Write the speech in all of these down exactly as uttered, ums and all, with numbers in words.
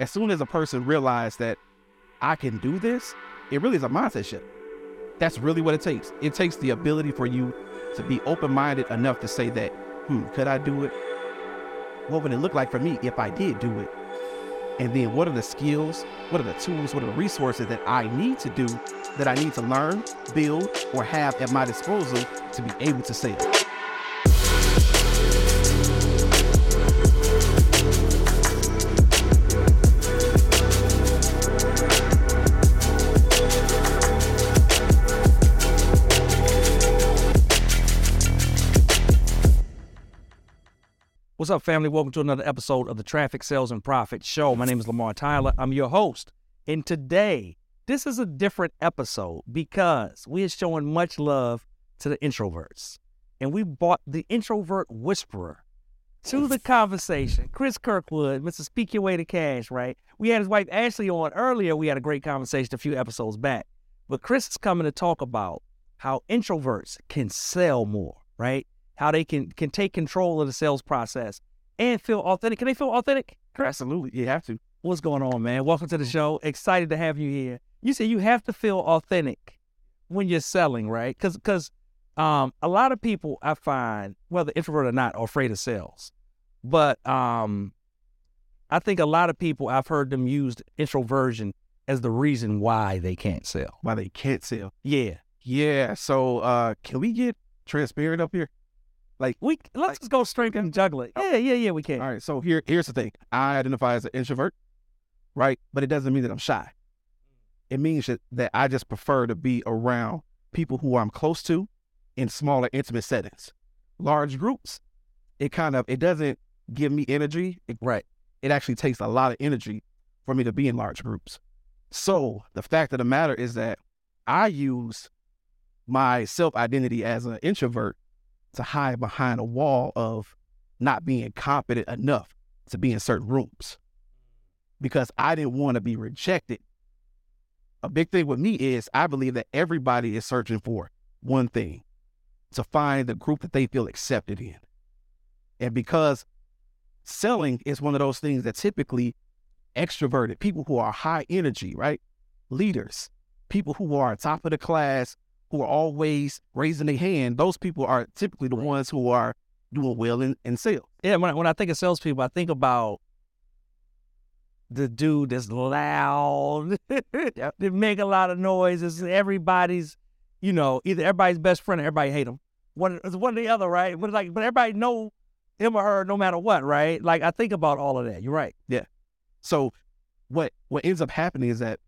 as soon as a person realizes that I can do this, it really is a mindset shift. That's really what it takes. It takes the ability for you to be open-minded enough to say that, hmm, could I do it? What would it look like for me if I did do it? And then what are the skills? What are the tools? What are the resources that I need to do, that I need to learn, build, or have at my disposal to be able to sell? What's up, family? Welcome to another episode of the Traffic, Sales, and Profit show. My name is Lamar Tyler. I'm your host. And today, this is a different episode because we are showing much love to the introverts. And we brought the introvert whisperer to the conversation. Chris Kirkwood, Mister Speak Your Way to Cash, right? We had his wife Ashley on earlier. We had a great conversation a few episodes back. But Chris is coming to talk about how introverts can sell more, right? How they can, can take control of the sales process and feel authentic. Can they feel authentic? Absolutely. You have to. What's going on, man? Welcome to the show. Excited to have you here. You say you have to feel authentic when you're selling, right? Because because um, a lot of people I find, whether introvert or not, are afraid of sales. But um, I think a lot of people, I've heard them use introversion as the reason why they can't sell. Why they can't sell. Yeah. Yeah. So uh, can we get transparent up here? Like we let's like, just go straight and juggle it. Yeah, yeah, yeah, we can. All right, so here, here's the thing. I identify as an introvert, right? But it doesn't mean that I'm shy. It means that, that I just prefer to be around people who I'm close to in smaller, intimate settings. Large groups, it kind of, it doesn't give me energy. It, right. It actually takes a lot of energy for me to be in large groups. So the fact of the matter is that I use my self-identity as an introvert to hide behind a wall of not being competent enough to be in certain rooms because I didn't want to be rejected. A big thing with me is I believe that everybody is searching for one thing, to find the group that they feel accepted in. And because selling is one of those things that typically extroverted, people who are high energy, right? Leaders, people who are top of the class, who are always raising their hand, those people are typically the ones who are doing well in, in sales. Yeah, when I, when I think of salespeople, I think about the dude that's loud, they make a lot of noise. It's everybody's, you know, either everybody's best friend or everybody hate them. One, it's one or the other, right? But, like, but everybody know him or her no matter what, right? Like, I think about all of that. You're right. Yeah. So what what ends up happening is that,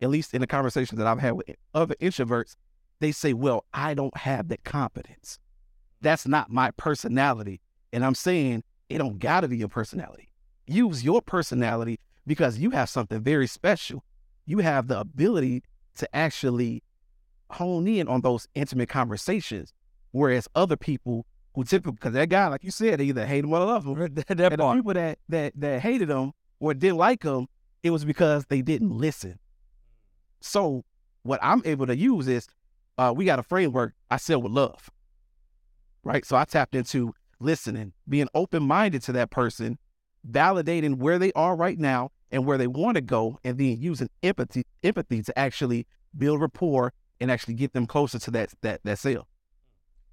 at least in the conversations that I've had with other introverts, they say, well, I don't have that competence. That's not my personality. And I'm saying it don't got to be your personality. Use your personality because you have something very special. You have the ability to actually hone in on those intimate conversations, whereas other people who typically, because that guy, like you said, they either hate him or love him. that and the part. people that, that, that hated him or didn't like him, it was because they didn't listen. So what I'm able to use is, Uh, we got a framework, I sell with love, right? So I tapped into listening, being open-minded to that person, validating where they are right now and where they want to go, and then using empathy empathy to actually build rapport and actually get them closer to that that that sale.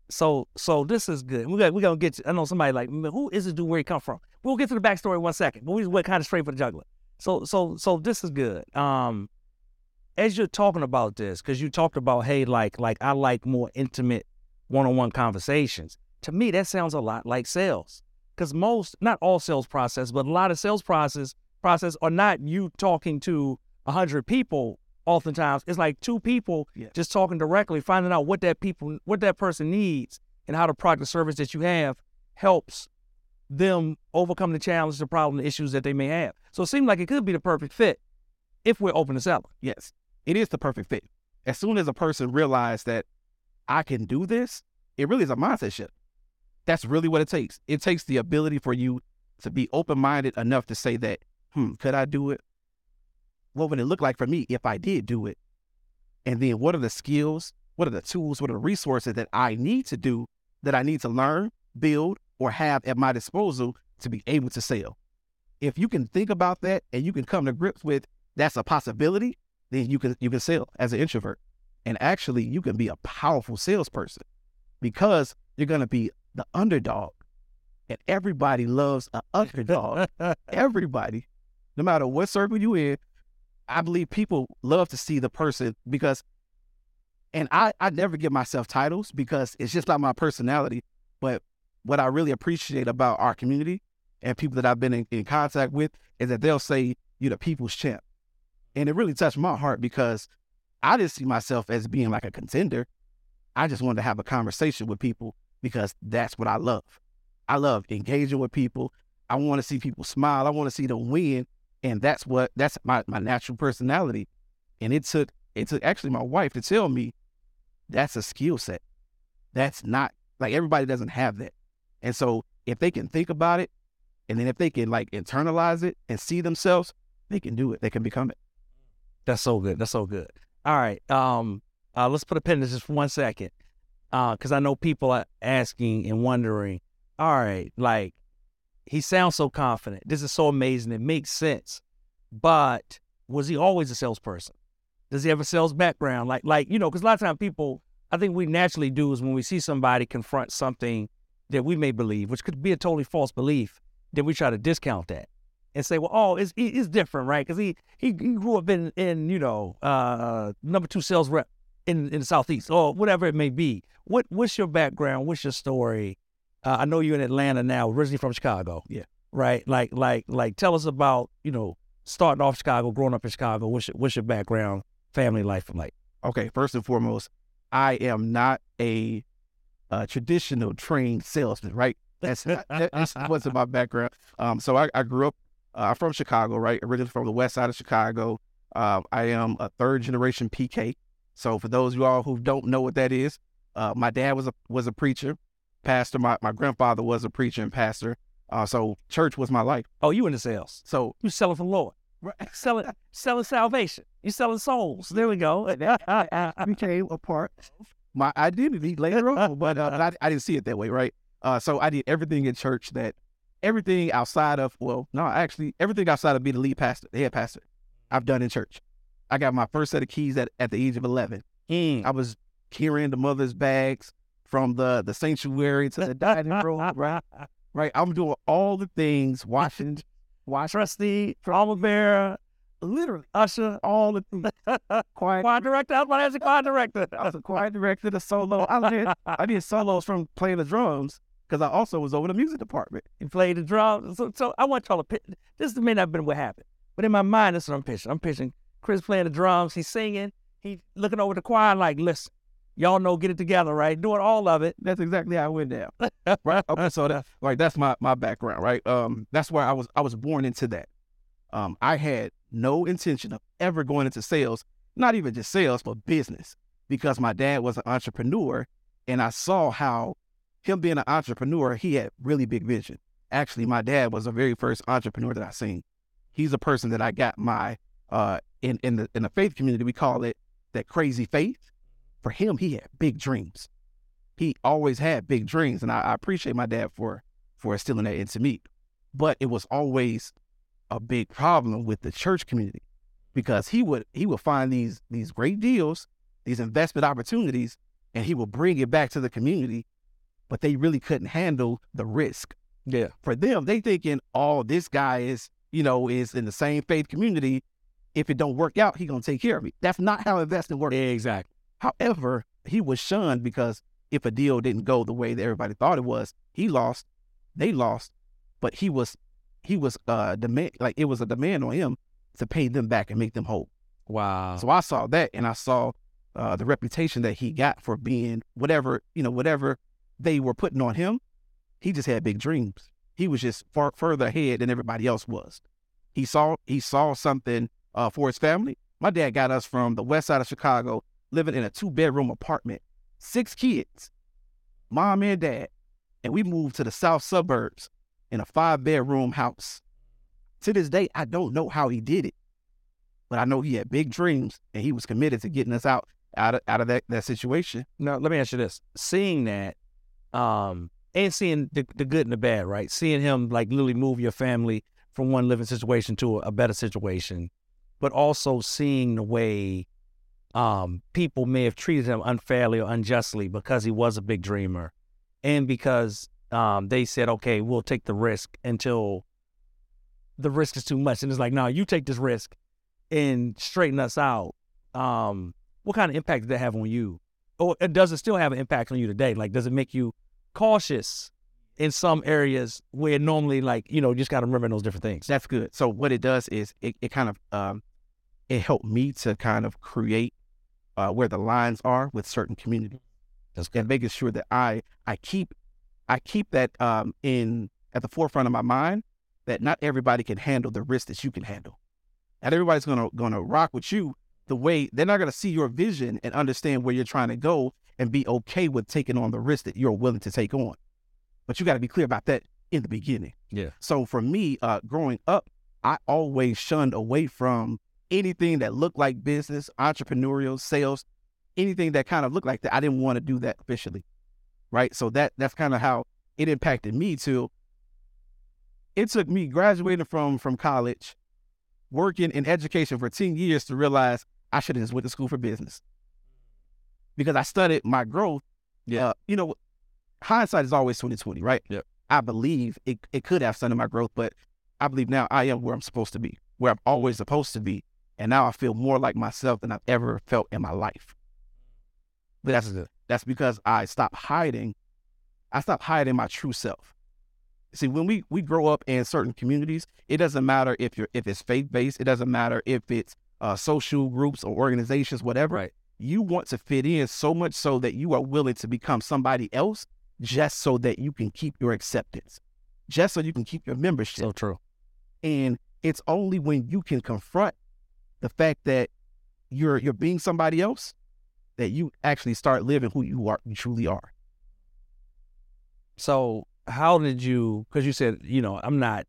So so this is good. We're going to get you. I know somebody like, who is this dude, where he come from? We'll get to the backstory in one second, but we just went kind of straight for the juggler. So, so, so this is good. Um. As you're talking about this, because you talked about, hey, like, like I like more intimate one-on-one conversations. To me, that sounds a lot like sales, because most, not all sales process, but a lot of sales process process are not you talking to a hundred people. Oftentimes, it's like two people yeah. just talking directly, finding out what that people, what that person needs, and how the product or service that you have helps them overcome the challenge, the problem, the issues that they may have. So it seemed like it could be the perfect fit if we're open to selling. Yes. It is the perfect fit. As soon as a person realizes that I can do this, it really is a mindset shift. That's really what it takes. It takes the ability for you to be open-minded enough to say that, hmm, could I do it? What would it look like for me if I did do it? And then what are the skills? What are the tools? What are the resources that I need to do, that I need to learn, build, or have at my disposal to be able to sell? If you can think about that and you can come to grips with that's a possibility, then you can you can sell as an introvert. And actually, you can be a powerful salesperson because you're going to be the underdog. And everybody loves an underdog. Everybody, no matter what circle you're in, I believe people love to see the person because, and I, I never give myself titles because it's just like my personality. But what I really appreciate about our community and people that I've been in, in contact with is that they'll say, you're the people's champ. And it really touched my heart because I didn't see myself as being like a contender. I just wanted to have a conversation with people because that's what I love. I love engaging with people. I want to see people smile. I want to see them win. And that's what, that's my, my natural personality. And it took, it took actually my wife to tell me that's a skill set. That's not, like everybody doesn't have that. And so if they can think about it, and then if they can like internalize it and see themselves, they can do it. They can become it. That's so good. That's so good. All right. Um, uh, let's put a pin in this just for one second. Uh, cause I know people are asking and wondering, all right, like he sounds so confident. This is so amazing. It makes sense. But was he always a salesperson? Does he have a sales background? Like, like, you know, cause a lot of times people, I think we naturally do is when we see somebody confront something that we may believe, which could be a totally false belief, then we try to discount that and say, well, oh, it's, it's different, right? Because he, he he grew up in, in you know, uh, number two sales rep in, in the Southeast or whatever it may be. What What's your background? What's your story? Uh, I know you're in Atlanta now, originally from Chicago. Yeah. Right? Like, like, like, tell us about, you know, starting off Chicago, growing up in Chicago. What's your, what's your background, family life like? Okay, first and foremost, I am not a, a traditional trained salesman, right? That's, that's what's in my background. Um, so I, I grew up, uh, I'm from Chicago, right? Originally from the west side of Chicago. Uh, I am a third generation P K. So for those of you all who don't know what that is, uh, my dad was a was a preacher, pastor. My, my grandfather was a preacher and pastor. Uh, so church was my life. Oh, you into sales. So you selling for the Lord. Right. Selling, selling salvation. You're selling souls. There we go. I became a part of my identity later on, but uh, I, I didn't see it that way, right? Uh, so I did everything in church that, everything outside of, well, no, actually, everything outside of being the lead pastor, the head pastor, I've done in church. I got my first set of keys at, at the age of eleven. Mm. I was carrying the mother's bags from the, the sanctuary to the dining room, right? Right. I'm doing all the things, washing, washing. Trustee, trauma bearer, literally, usher, all the things. Choir, choir director, I was a choir director. I was a choir director, the solo. I did, I did solos from playing the drums. Because I also was over the music department. You played the drums. So, so I want y'all to picture. This may not have been what happened. But in my mind, that's what I'm picturing. I'm picturing Chris playing the drums. He's singing. He's looking over the choir like, listen, y'all know, get it together, right? Doing all of it. That's exactly how I went down. Right? Okay, so that, like, that's my, my background, right? Um, that's why I was I was born into that. Um, I had no intention of ever going into sales, not even just sales, but business. Because my dad was an entrepreneur, and I saw how him being an entrepreneur, he had really big vision. Actually, my dad was the very first entrepreneur that I seen. He's a person that I got my, uh, in, in the in the faith community, we call it that crazy faith. For him, he had big dreams. He always had big dreams. And I, I appreciate my dad for, for instilling that into me. But it was always a big problem with the church community because he would he would find these these great deals, these investment opportunities, and he would bring it back to the community. But they really couldn't handle the risk. Yeah. For them, they thinking, oh, this guy is, you know, is in the same faith community. If it don't work out, he gonna take care of me. That's not how investing works. Yeah, exactly. However, he was shunned because if a deal didn't go the way that everybody thought it was, he lost, they lost, but he was, he was uh demand like it was a demand on him to pay them back and make them whole. Wow. So I saw that, and I saw uh, the reputation that he got for being whatever, you know, whatever they were putting on him. He just had big dreams. He was just far further ahead than everybody else was. He saw he saw something uh, for his family. My dad got us from the west side of Chicago, living in a two-bedroom apartment, six kids, mom and dad, and we moved to the south suburbs in a five-bedroom house. To this day, I don't know how he did it, but I know he had big dreams, and he was committed to getting us out out of, out of that, that situation. Now, let me ask you this. Seeing that, Um, and seeing the, the good and the bad, right? Seeing him like literally move your family from one living situation to a better situation, but also seeing the way um, people may have treated him unfairly or unjustly because he was a big dreamer, and because um, they said, okay, we'll take the risk until the risk is too much. And it's like, no, nah, you take this risk and straighten us out. Um, what kind of impact did that have on you? Or does it still have an impact on you today? Like, does it make you cautious in some areas where normally, like, you know, you just got to remember those different things? That's good. So what it does is it, it kind of, um, it helped me to kind of create uh, where the lines are with certain communities. That's good. And making sure that I, I keep, I keep that um, in at the forefront of my mind, that not everybody can handle the risk that you can handle. Not everybody's going to, going to rock with you the way. They're not going to see your vision and understand where you're trying to go and be okay with taking on the risk that you're willing to take on. But you got to be clear about that in the beginning. Yeah. So for me, uh, growing up, I always shunned away from anything that looked like business, entrepreneurial, sales, anything that kind of looked like that. I didn't want to do that officially. Right. So that that's kind of how it impacted me too. It took me graduating from, from college, working in education for ten years to realize I should have just went to school for business, because I studied my growth. Yeah. Uh, you know, hindsight is always twenty twenty, right? Yeah. I believe it, it could have studied my growth, but I believe now I am where I'm supposed to be, where I'm always supposed to be. And now I feel more like myself than I've ever felt in my life. But that's, that's because I stopped hiding. I stopped hiding my true self. See, when we, we grow up in certain communities, it doesn't matter if you're if it's faith-based. It doesn't matter if it's uh, social groups or organizations, whatever. Right. You want to fit in so much so that you are willing to become somebody else just so that you can keep your acceptance, just so you can keep your membership. So true. And it's only when you can confront the fact that you're you're being somebody else that you actually start living who you are, you truly are. So how did you, because you said, you know, I'm not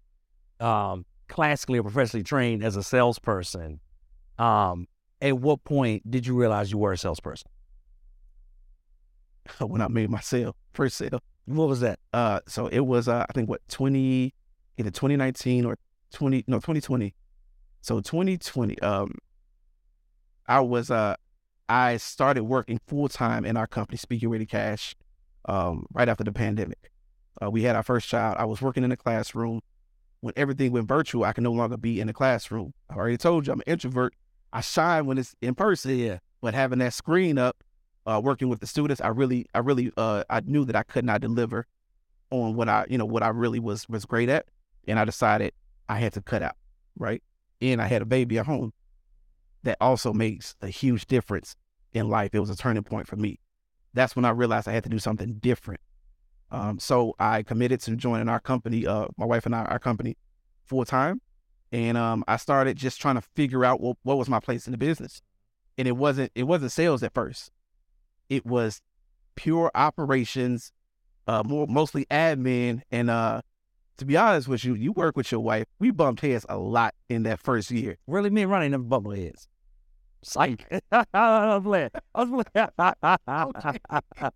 um, classically or professionally trained as a salesperson. Um, at what point did you realize you were a salesperson? When I made my sale, first sale. What was that? Uh, so it was, uh, I think, what, twenty, either twenty nineteen or twenty, no, twenty twenty. So twenty twenty, um, I was, uh, I started working full time in our company, Speak Your Way to Cash, um, right after the pandemic. Uh, we had our first child. I was working in a classroom. When everything went virtual, I could no longer be in the classroom. I already told you I'm an introvert. I shine when it's in person. Yeah. But having that screen up, uh, working with the students, I really, I really, uh, I knew that I could not deliver on what I, you know, what I really was was great at, and I decided I had to cut out. Right. And I had a baby at home. That also makes a huge difference in life. It was a turning point for me. That's when I realized I had to do something different. Um, so I committed to joining our company, uh, my wife and I, our company full time. And um, I started just trying to figure out what, what was my place in the business. And it wasn't it wasn't sales at first. It was pure operations, uh, more mostly admin. And uh, to be honest with you, you work with your wife. We bumped heads a lot in that first year. Really, me and Ronnie never bumped heads. Psych. I was playing. I was playing.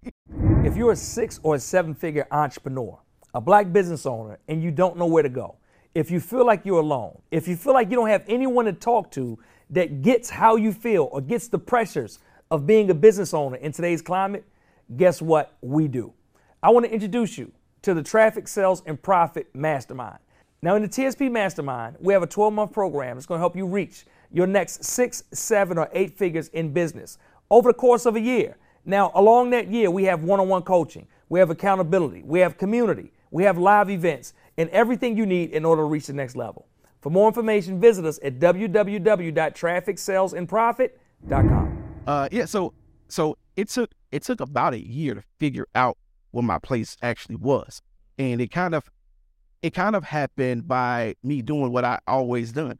If you're a six or a seven figure entrepreneur, a black business owner, and you don't know where to go, if you feel like you're alone, if you feel like you don't have anyone to talk to that gets how you feel or gets the pressures of being a business owner in today's climate, guess what we do? I want to introduce you to the Traffic, Sales, and Profit Mastermind. Now in the T S P Mastermind, we have a twelve month program. It's going to help you reach your next six, seven, or eight figures in business over the course of a year. Now, along that year, we have one-on-one coaching, we have accountability, we have community, we have live events, and everything you need in order to reach the next level. For more information, visit us at w w w dot traffic sales and profit dot com. Uh, yeah, so so it took it took about a year to figure out what my place actually was, and it kind of it kind of happened by me doing what I always done.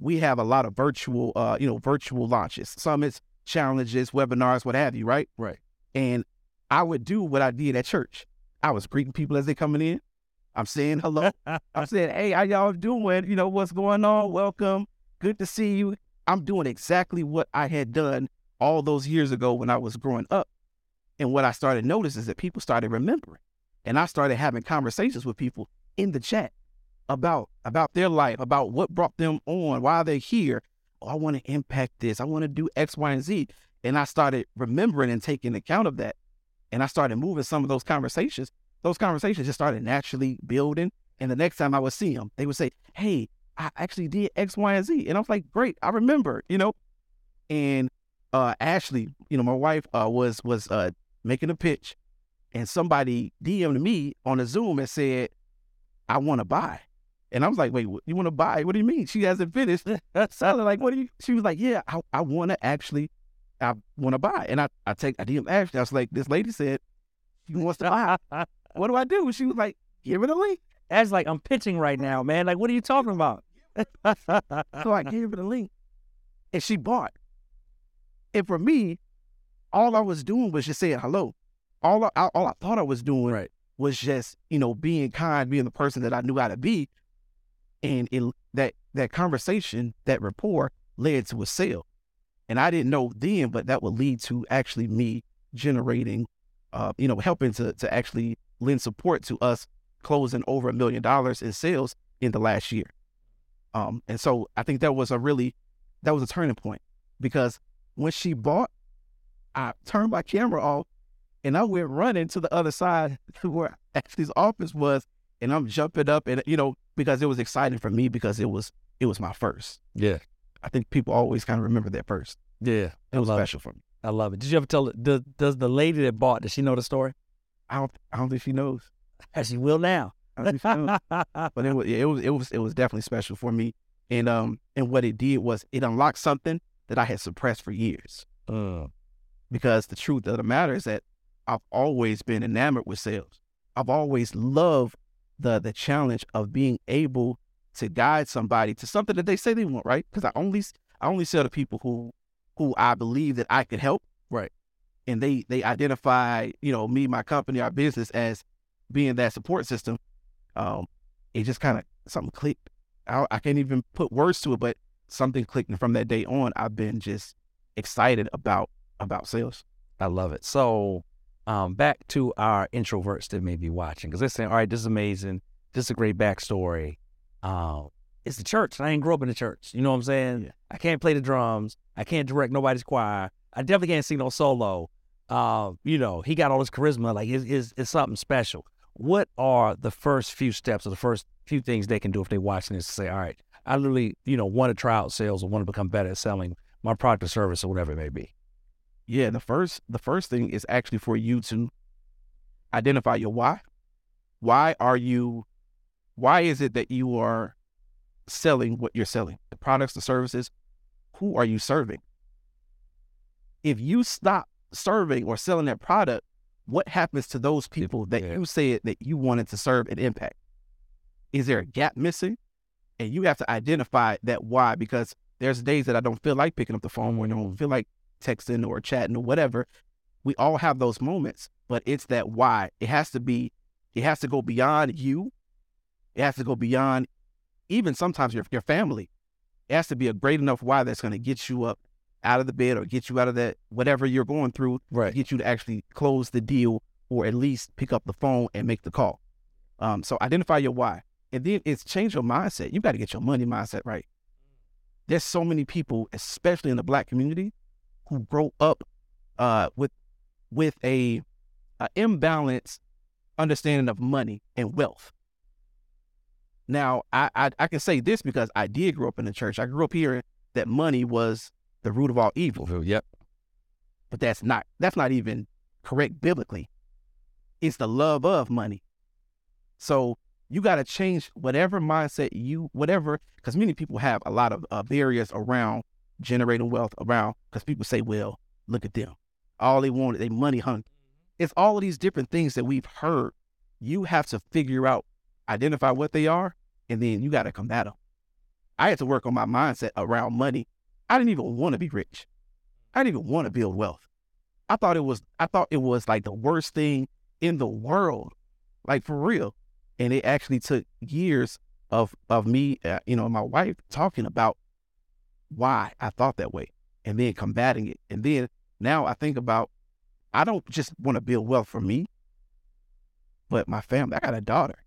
We have a lot of virtual, uh, you know, virtual launches, summits, challenges, webinars, what have you, right? Right. And I would do what I did at church. I was greeting people as they coming in. I'm saying hello. I'm saying, hey, how y'all doing? You know, what's going on? Welcome. Good to see you. I'm doing exactly what I had done all those years ago when I was growing up. And what I started noticing is that people started remembering. And I started having conversations with people in the chat. about, about their life, about what brought them on, why they're here. Oh, I want to impact this. I want to do X, Y, and Z. And I started remembering and taking account of that. And I started moving some of those conversations. Those conversations just started naturally building. And the next time I would see them, they would say, hey, I actually did X, Y, and Z. And I was like, great, I remember, you know. And uh, Ashley, you know, my wife uh, was was uh, making a pitch. And somebody D M'd me on a Zoom and said, I want to buy. And I was like, wait, what, you want to buy? What do you mean? She hasn't finished. So like, what do you? She was like, yeah, I, I want to actually, I want to buy. And I, I take, I D M'd Ashley. I was like, this lady said, she wants to buy. What do I do? She was like, give it a link. Ashley's like, I'm pitching right now, man. Like, what are you talking about? So I gave her the link and she bought. And for me, all I was doing was just saying hello. All I, all I thought I was doing right. was just, you know, being kind, being the person that I knew how to be. And it, that that conversation, that rapport led to a sale. And I didn't know then, but that would lead to actually me generating, uh, you know, helping to to actually lend support to us closing over a million dollars in sales in the last year. Um, and so I think that was a really, that was a turning point, because when she bought, I turned my camera off and I went running to the other side where Ashley's office was, and I'm jumping up and, you know, because it was exciting for me, because it was, it was my first. Yeah. I think people always kind of remember that first. Yeah. It was special for me. I love it. Did you ever tell, does, does the lady that bought, does she know the story? I don't, I don't think she knows. As she will now. She knows. But it was, it was, it was, it was definitely special for me. And, um, and what it did was it unlocked something that I had suppressed for years. Uh. Because the truth of the matter is that I've always been enamored with sales. I've always loved the the challenge of being able to guide somebody to something that they say they want, right? Because I only I only sell to people who who I believe that I can help, right? And they they identify, you know, me, my company, our business as being that support system. Um, it just kind of something clicked. I, I can't even put words to it, but something clicked, and from that day on, I've been just excited about about sales. I love it. So. Um, back to our introverts that may be watching, because they're saying, all right, this is amazing. This is a great backstory. Um, it's the church. I ain't grew up in the church. You know what I'm saying? Yeah. I can't play the drums. I can't direct nobody's choir. I definitely can't sing no solo. Uh, you know, he got all this charisma. Like, it's, it's, it's something special. What are the first few steps or the first few things they can do if they're watching this to say, all right, I literally, you know, want to try out sales or want to become better at selling my product or service or whatever it may be? Yeah, the first the first thing is actually for you to identify your why. Why are you, why is it that you are selling what you're selling? The products, the services, who are you serving? If you stop serving or selling that product, what happens to those people that yeah. you said that you wanted to serve and impact? Is there a gap missing? And you have to identify that why, because there's days that I don't feel like picking up the phone or I don't feel like texting or chatting or whatever. We all have those moments, but it's that why. It has to be, it has to go beyond you. It has to go beyond even sometimes your, your family. It has to be a great enough why that's going to get you up out of the bed or get you out of that, whatever you're going through, right. Get you to actually close the deal or at least pick up the phone and make the call. Um, so identify your why. And then it's change your mindset. You got to get your money mindset right. There's so many people, especially in the Black community, who grow up uh, with with a, a imbalanced understanding of money and wealth. Now, I, I I can say this because I did grow up in the church. I grew up hearing that money was the root of all evil. Yep. But that's not that's not even correct biblically. It's the love of money. So you got to change whatever mindset you whatever because many people have a lot of uh, barriers around generating wealth around, because people say, well, look at them. All they wanted, they money hungry. It's all of these different things that we've heard. You have to figure out, identify what they are, and then you got to combat them. I had to work on my mindset around money. I didn't even want to be rich. I didn't even want to build wealth. I thought it was, I thought it was like the worst thing in the world, like for real. And it actually took years of, of me, uh, you know, my wife talking about why I thought that way and then combating it. And then now I think about, I don't just want to build wealth for me, but my family. I got a daughter.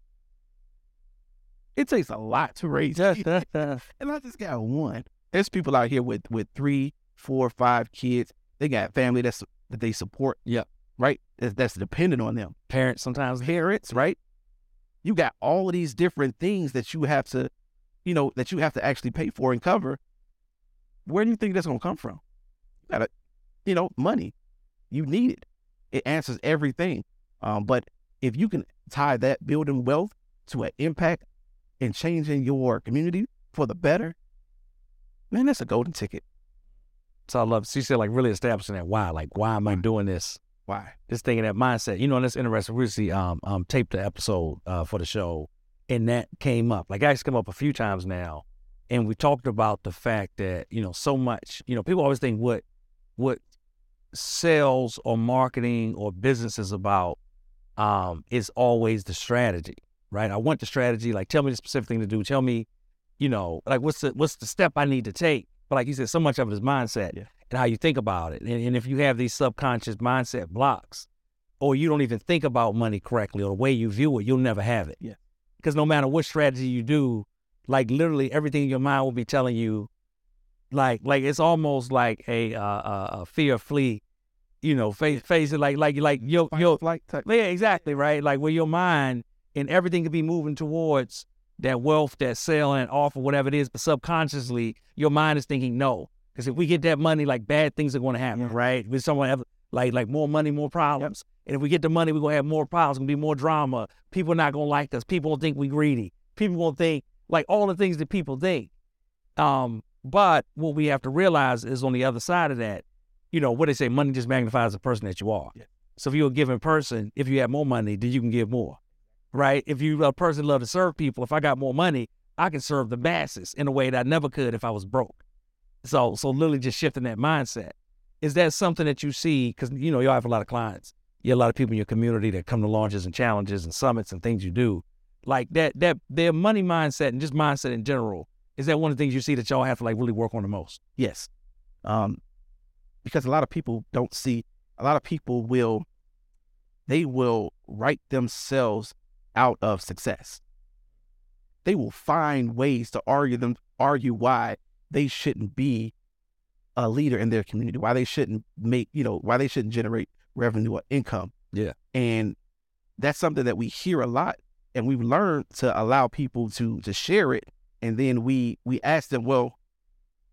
It takes a lot to raise kids. And I just got one. There's people out here with, with three, four, five kids. They got family that's that they support. Yeah. Right? That's, that's dependent on them. Parents sometimes. Parents, right? You got all of these different things that you have to, you know, that you have to actually pay for and cover. Where do you think that's going to come from? You gotta, you know, money. You need it. It answers everything. Um, but if you can tie that building wealth to an impact and changing your community for the better, man, that's a golden ticket. So I love, she said, like, really establishing that why, like, why am I doing this? Why? Just thinking that mindset, you know, and that's interesting. We see, um, um, taped the episode uh, for the show, and that came up. Like, it's come up a few times now, and we talked about the fact that, you know, so much, you know, people always think what, what sales or marketing or business is about um, is always the strategy, right? I want the strategy. Like, tell me the specific thing to do. Tell me, you know, like, what's the what's the step I need to take? But like you said, so much of it is mindset yeah. and how you think about it. And, and if you have these subconscious mindset blocks, or you don't even think about money correctly or the way you view it, you'll never have it. Yeah. Because no matter what strategy you do, like literally everything in your mind will be telling you, like, like it's almost like a uh, a fear of flee, you know, face face it like like like your your like yeah exactly right like where your mind and everything could be moving towards that wealth, that sale and offer, whatever it is, but subconsciously your mind is thinking no, because if we get that money, like bad things are going to happen, yeah. right? With someone have like like more money, more problems, yep. and if we get the money, we're gonna have more problems, gonna be more drama. People are not gonna like us. People gonna think we greedy. People gonna think like all the things that people think. Um, but what we have to realize is on the other side of that, you know what they say, money just magnifies the person that you are. Yeah. So if you're a given person, if you have more money, then you can give more. Right? If you a person love to serve people, if I got more money, I can serve the masses in a way that I never could if I was broke. So, so literally just shifting that mindset. Is that something that you see? Because, you know, y'all have a lot of clients. You have a lot of people in your community that come to launches and challenges and summits and things you do. Like that, that their money mindset and just mindset in general, is that one of the things you see that y'all have to like really work on the most? Yes. Um, because a lot of people don't see, a lot of people will, they will write themselves out of success. They will find ways to argue them, argue why they shouldn't be a leader in their community, why they shouldn't make, you know, why they shouldn't generate revenue or income. Yeah. And that's something that we hear a lot, and we've learned to allow people to to share it. And then we we ask them, well,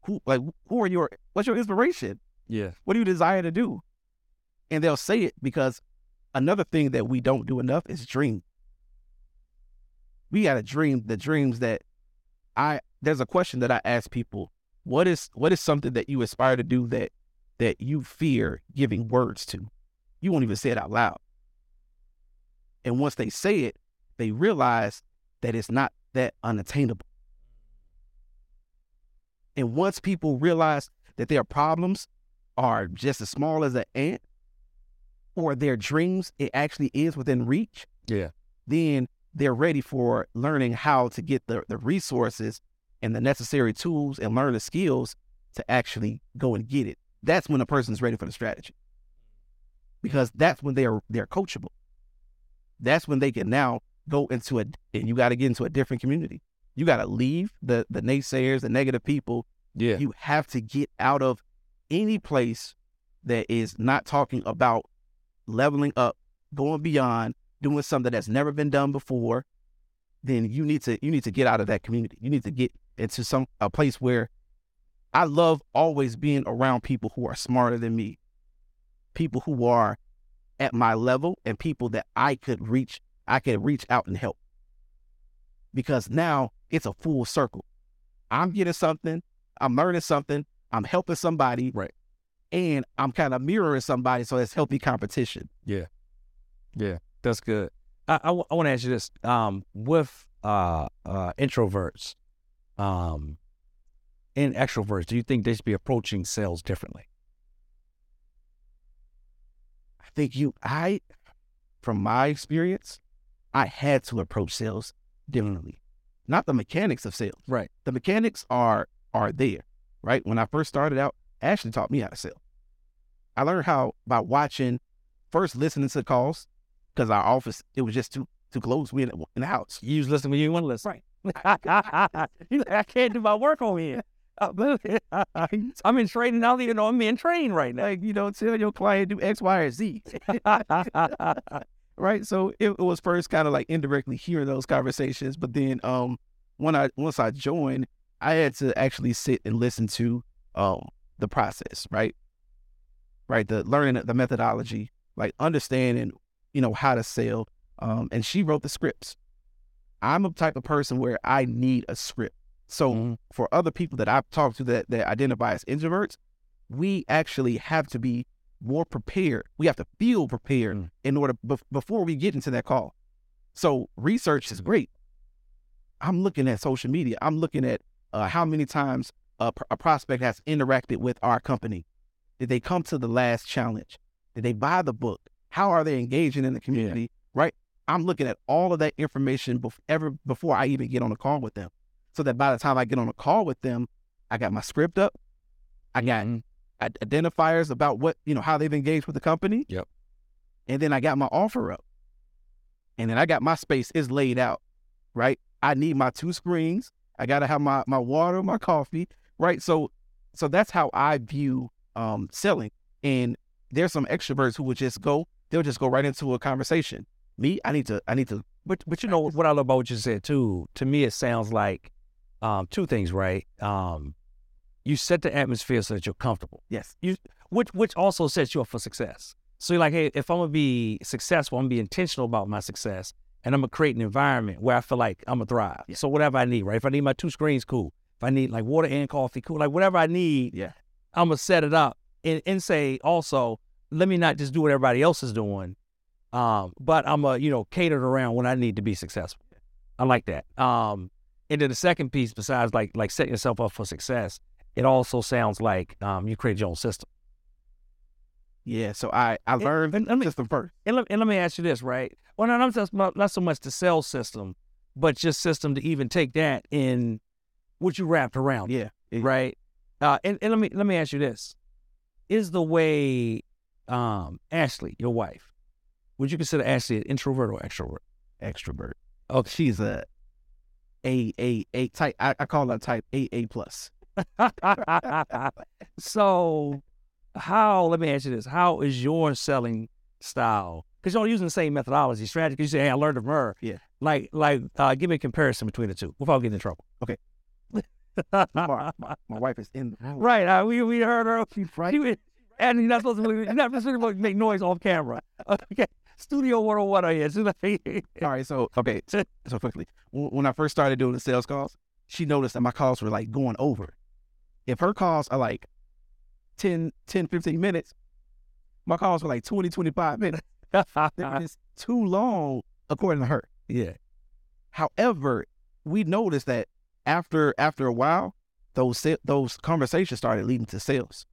who like who are your what's your inspiration? Yeah. What do you desire to do? And they'll say it, because another thing that we don't do enough is dream. We got to dream the dreams that I, there's a question that I ask people. What is, what is something that you aspire to do that, that you fear giving words to? You won't even say it out loud. And once they say it, they realize that it's not that unattainable. And once people realize that their problems are just as small as an ant, or their dreams, it actually is within reach. Yeah. Then they're ready for learning how to get the, the resources and the necessary tools and learn the skills to actually go and get it. That's when a person's ready for the strategy, because that's when they're they're coachable. That's when they can now go into a, and you got to get into a different community. You got to leave the the naysayers, the negative people. Yeah. You have to get out of any place that is not talking about leveling up, going beyond, doing something that's never been done before. Then you need to you need to get out of that community. You need to get into some a place where I love always being around people who are smarter than me, people who are at my level, and people that I could reach, I could reach out and help. Because now it's a full circle. I'm getting something, I'm learning something, I'm helping somebody, right? And I'm kind of mirroring somebody, so it's healthy competition. Yeah, yeah. That's good. I, I, w- I want to ask you this. Um, with uh, uh, introverts um, and extroverts, do you think they should be approaching sales differently? I think you, I, from my experience, I had to approach sales differently. Not the mechanics of sales. Right. The mechanics are are there, right? When I first started out, Ashley taught me how to sell. I learned how by watching, first listening to calls, because our office, it was just too too close. We in, in the house. You was listening when you didn't want to listen. Right. He's like, I can't do my work on here. I'm in training now, you know, I'm in training right now. Like, you know, tell your client do X, Y, or Z. Right. So it, it was first kind of like indirectly hearing those conversations. But then um, when I once I joined, I had to actually sit and listen to um, the process. Right. Right. The learning, the methodology, like understanding, you know, how to sell. Um, and she wrote the scripts. I'm a type of person where I need a script. So mm-hmm. for other people that I've talked to that, that identify as introverts, we actually have to be more prepared. We have to feel prepared mm-hmm. in order be- before we get into that call. So research is great. I'm looking at social media. I'm looking at uh, how many times a, pr- a prospect has interacted with our company. Did they come to the last challenge? Did they buy the book? How are they engaging in the community? Yeah. Right. I'm looking at all of that information bef- ever before I even get on a call with them. So that by the time I get on a call with them, I got my script up. I got mm-hmm. identifiers about what, you know, how they've engaged with the company. Yep. And then I got my offer up. And then I got my space is laid out, right? I need my two screens. I got to have my, my water, my coffee, right? So, so that's how I view um, selling. And there's some extroverts who will just go, they'll just go right into a conversation. Me, I need to, I need to. But, but you know, what I love about what you said too, to me, it sounds like, Um, two things, right? Um, you set the atmosphere so that you're comfortable. Yes. You, which which also sets you up for success. So you're like, hey, if I'm gonna be successful, I'm gonna be intentional about my success, and I'm gonna create an environment where I feel like I'm gonna thrive. Yeah. So whatever I need, right? If I need my two screens, cool. If I need like water and coffee, cool. Like whatever I need, yeah. I'm gonna set it up and, and say also, let me not just do what everybody else is doing, um, but I'm gonna, you know, cater it around when I need to be successful. I like that. Um, And then the second piece, besides like like setting yourself up for success, it also sounds like um, you create your own system. Yeah, so I, I learned and, and, and system me, first. And let, and let me ask you this, right? Well, no, not, not, not so much the sales system, but just system to even take that in what you wrapped around. Yeah. It, right? Uh, and and let, me, let me ask you this. Is the way um, Ashley, your wife, would you consider Ashley an introvert or extrovert? Extrovert. Oh, she's a... A, A, A type. I, I call that type A, A plus. So how, let me ask you this. How is your selling style? Because you're using the same methodology, strategy. You say, hey, I learned from her. Yeah. Like, like, uh, give me a comparison between the two without getting in trouble. Okay. my, my, my wife is in the house. Right. Uh, we, we heard her. She's right. She, and you're not supposed to, you're not supposed to make noise off camera. Okay. Studio one oh one on here. All right, so, okay, so quickly. When I first started doing the sales calls, she noticed that my calls were, like, going over. If her calls are, like, ten, ten, fifteen minutes, my calls were, like, twenty, twenty-five minutes. It's too long, according to her. Yeah. However, we noticed that after after a while, those those conversations started leading to sales.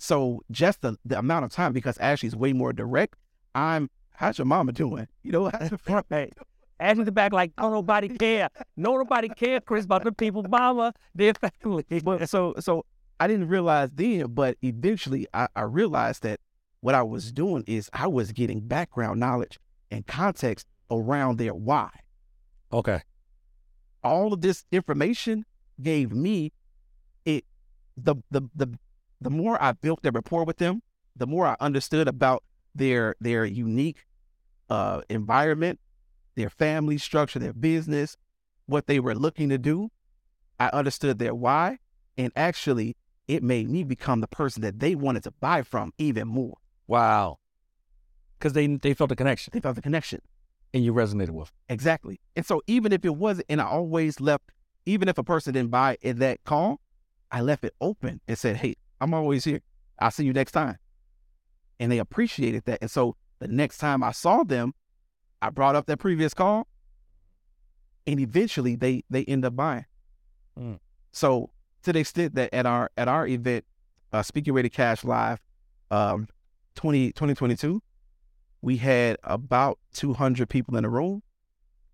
So just the, the amount of time, because Ashley's way more direct, I'm, how's your mama doing? You know, how's your front page? Ashley's back like, oh, nobody care. No, nobody care, Chris, about the people's mama, their family. But so, so I didn't realize then, but eventually I, I realized that what I was doing is I was getting background knowledge and context around their why. Okay. All of this information gave me it, the, the, the, the more I built that rapport with them, the more I understood about their their unique uh, environment, their family structure, their business, what they were looking to do. I understood their why, and actually, it made me become the person that they wanted to buy from even more. Wow. Because they, they felt a connection. They felt the connection. And you resonated with them. Exactly. And so even if it wasn't, and I always left, even if a person didn't buy in that call, I left it open and said, hey, I'm always here. I'll see you next time. And they appreciated that. And so the next time I saw them, I brought up that previous call, and eventually they, they end up buying. Mm. So to the extent that at our, at our event, uh, Speak Your Way to Cash Live, um, twenty twenty-two, we had about two hundred people in the room.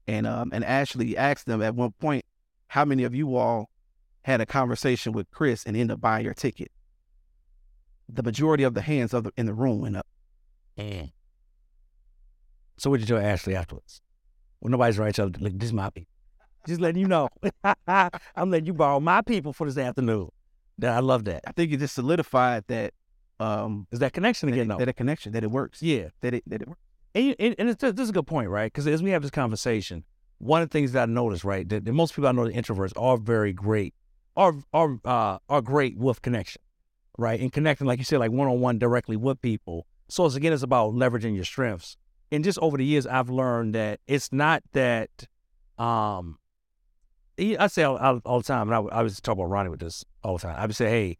And, um, and Ashley asked them at one point, how many of you all had a conversation with Chris and end up buying your ticket? The majority of the hands of the, in the room went up. Mm. So what did you tell Ashley afterwards? Well, nobody's right. So, like, this is my people. Just letting you know. I'm letting you borrow my people for this afternoon. I love that. I think it just solidified that. Um, is that connection that again, it, though? That a connection, that it works. Yeah. That it, that it works. And, and, and it's, this is a good point, right? Because as we have this conversation, one of the things that I noticed, right, that, that most people I know, the introverts, are very great, are are uh, are great with connection, right? And connecting, like you said, like one-on-one directly with people. So it's, again, it's about leveraging your strengths. And just over the years, I've learned that it's not that, um, I say all, all, all the time, and I, I was talking about Ronnie with this all the time. I would say, hey,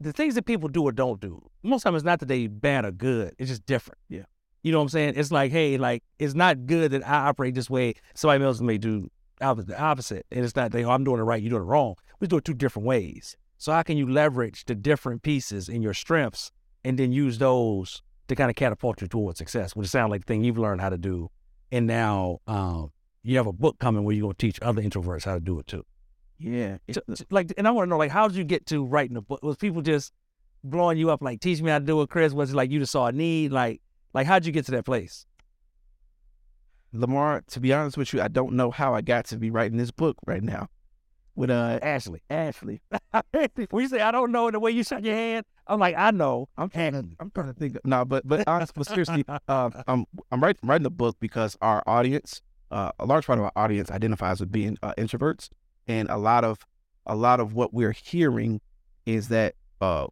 the things that people do or don't do, most of the time it's not that they bad or good. It's just different. Yeah. You know what I'm saying? It's like, hey, like, it's not good that I operate this way. Somebody else may do the opposite. And it's not, they, oh, I'm doing it right, you're doing it wrong. We do it two different ways. So how can you leverage the different pieces in your strengths and then use those to kind of catapult you towards success? Which sounds like the thing you've learned how to do. And now um, you have a book coming where you're going to teach other introverts how to do it too. Yeah. So, like, and I want to know, like, how did you get to writing a book? Was people just blowing you up, like, teach me how to do it, Chris? Was it like you just saw a need? Like, Like, how'd you get to that place? Lamar, to be honest with you, I don't know how I got to be writing this book right now with uh, Ashley. Ashley. When you say, I don't know, the way you shut your hand, I'm like, I know. I'm trying to, I'm trying to think. Of, no, but but, honestly, but seriously, uh, I'm, I'm writing, writing the book because our audience, uh, a large part of our audience identifies with being uh, introverts. And a lot of a lot of what we're hearing is that uh,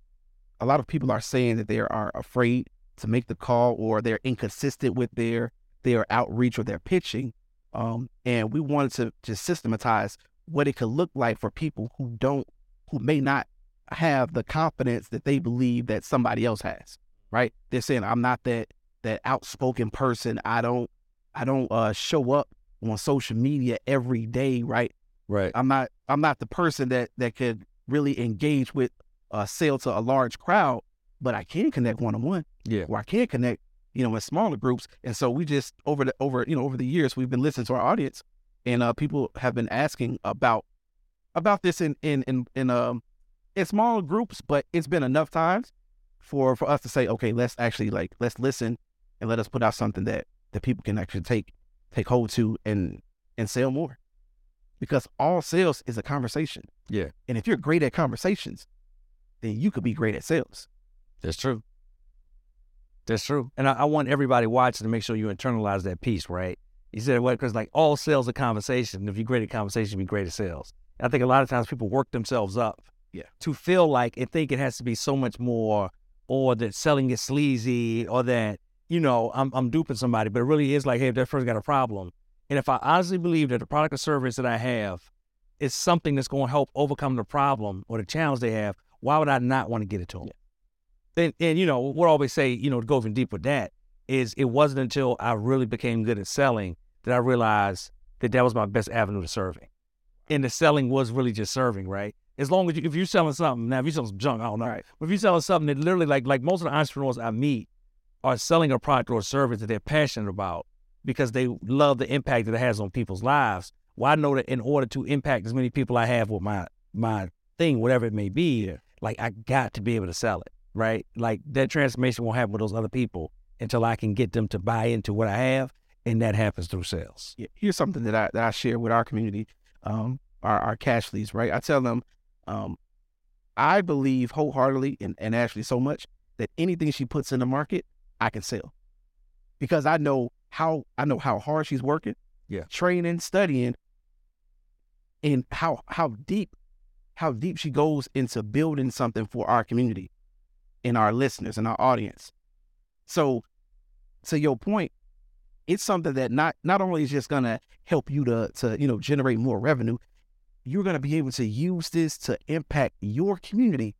a lot of people are saying that they are afraid to make the call, or they're inconsistent with their their outreach or their pitching. Um, and we wanted to just systematize what it could look like for people who don't, who may not have the confidence that they believe that somebody else has, right? They're saying, I'm not that that outspoken person. I don't, I don't uh, show up on social media every day, right? Right. I'm not, I'm not the person that, that could really engage with, uh, sell to a large crowd, but I can connect one-on-one. Yeah. Or I can connect, you know, in smaller groups. And so we just, over the, over, you know, over the years, we've been listening to our audience, and uh, people have been asking about, about this in, in, in, in, um, in small groups, but it's been enough times for, for us to say, okay, let's actually like, let's listen and let us put out something that, that people can actually take, take hold to and, and sell more, because all sales is a conversation. Yeah. And if you're great at conversations, then you could be great at sales. That's true. That's true. And I, I want everybody watching to make sure you internalize that piece, right? You said what, Chris, like all sales are conversation. If you're great at conversation, you'll be great at sales. And I think a lot of times people work themselves up yeah. to feel like and think it has to be so much more, or that selling is sleazy, or that, you know, I'm I'm duping somebody. But it really is like, hey, if that person's got a problem, and if I honestly believe that the product or service that I have is something that's going to help overcome the problem or the challenge they have, why would I not want to get it to them? Yeah. And, and, you know, we'll always say, you know, to go even deeper with that is it wasn't until I really became good at selling that I realized that that was my best avenue to serving. And the selling was really just serving, right? As long as you, if you're selling something, now if you're selling some junk, I don't know. Right. But if you're selling something that literally, like like most of the entrepreneurs I meet are selling a product or a service that they're passionate about because they love the impact that it has on people's lives. Well, I know that in order to impact as many people I have with my, my thing, whatever it may be, yeah. like I got to be able to sell it. Right? Like that transformation won't happen with those other people until I can get them to buy into what I have. And that happens through sales. Yeah. Here's something that I, that I share with our community, um, our, our cash leads, right? I tell them, um, I believe wholeheartedly and, and Ashley so much that anything she puts in the market, I can sell because I know how, I know how hard she's working, yeah, training, studying, and how, how deep, how deep she goes into building something for our community. In our listeners and our audience. So to your point, it's something that not not only is just going to help you to, to, you know, generate more revenue, you're going to be able to use this to impact your community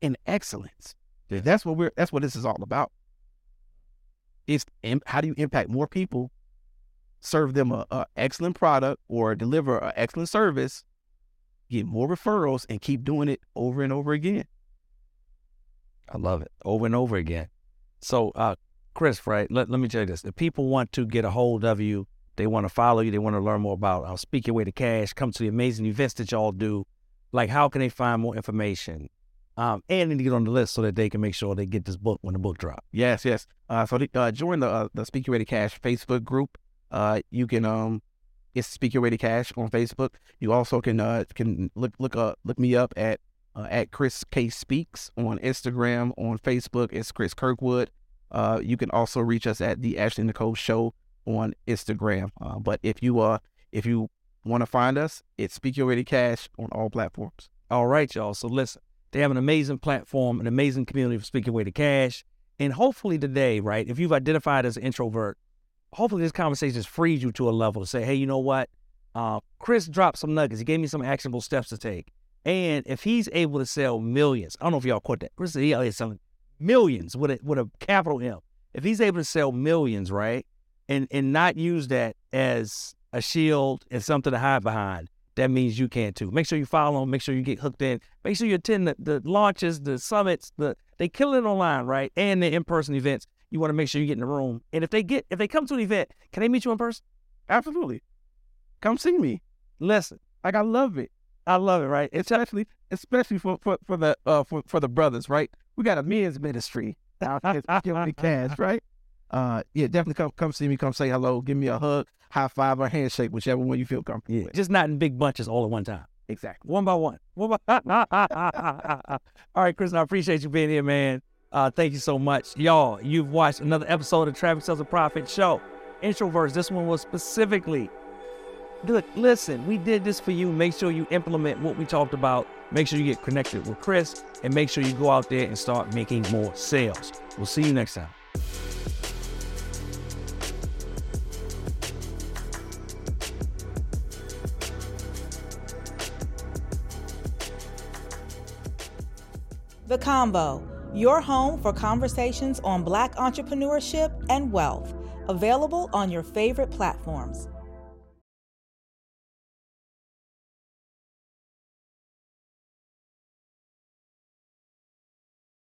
in excellence. Yeah. That's what we're, that's what this is all about. It's how do you impact more people, serve them a, a excellent product or deliver an excellent service, get more referrals and keep doing it over and over again. I love it. Over and over again. So, uh, Chris, right, let, let me tell you this. If people want to get a hold of you, they want to follow you, they want to learn more about I'll Speak Your Way to Cash, come to the amazing events that y'all do, like how can they find more information? Um, and they need to get on the list so that they can make sure they get this book when the book drops. Yes, yes. Uh, so the, uh, join the uh, the Speak Your Way to Cash Facebook group. Uh, you can um, It's Speak Your Way to Cash on Facebook. You also can uh, can look look up look me up at uh, at Chris K Speaks on Instagram. On Facebook, it's Chris Kirkwood. Uh, you can also reach us at the Ashley Nicole Show on Instagram. Uh, but if you uh if you want to find us, it's Speak Your Way to Cash on all platforms. All right, y'all. So listen, they have an amazing platform, an amazing community for Speak Your Way to Cash, and hopefully today, right? If you've identified as an introvert, hopefully this conversation has freed you to a level to say, hey, you know what? Uh, Chris dropped some nuggets. He gave me some actionable steps to take. And if he's able to sell millions, I don't know if y'all caught that. Chris said he selling millions with a, with a capital M. If he's able to sell millions, right, and, and not use that as a shield and something to hide behind, that means you can too. Make sure you follow him. Make sure you get hooked in. Make sure you attend the, the launches, the summits. The they kill it online, right? And the in-person events. You want to make sure you get in the room. And if they get, if they come to an event, can they meet you in person? Absolutely. Come see me. Listen, like I love it. I love it, right? Especially, especially for for, for the uh, for for the brothers, right? We got a men's ministry. It's giving me cash, right? Uh, yeah, definitely come come see me. Come say hello. Give me a hug, high five, or handshake, whichever one you feel comfortable. Yeah, with. Just not in big bunches all at one time. Exactly, one by one. One by. All right, Chris, I appreciate you being here, man. Uh, thank you so much. Y'all, you've watched another episode of Traffic, Sales, and Profit show. Introverts, this one was specifically, look, listen, we did this for you. Make sure you implement what we talked about. Make sure you get connected with Chris and make sure you go out there and start making more sales. We'll see you next time. The Convo. Your home for conversations on Black entrepreneurship and wealth. Available on your favorite platforms.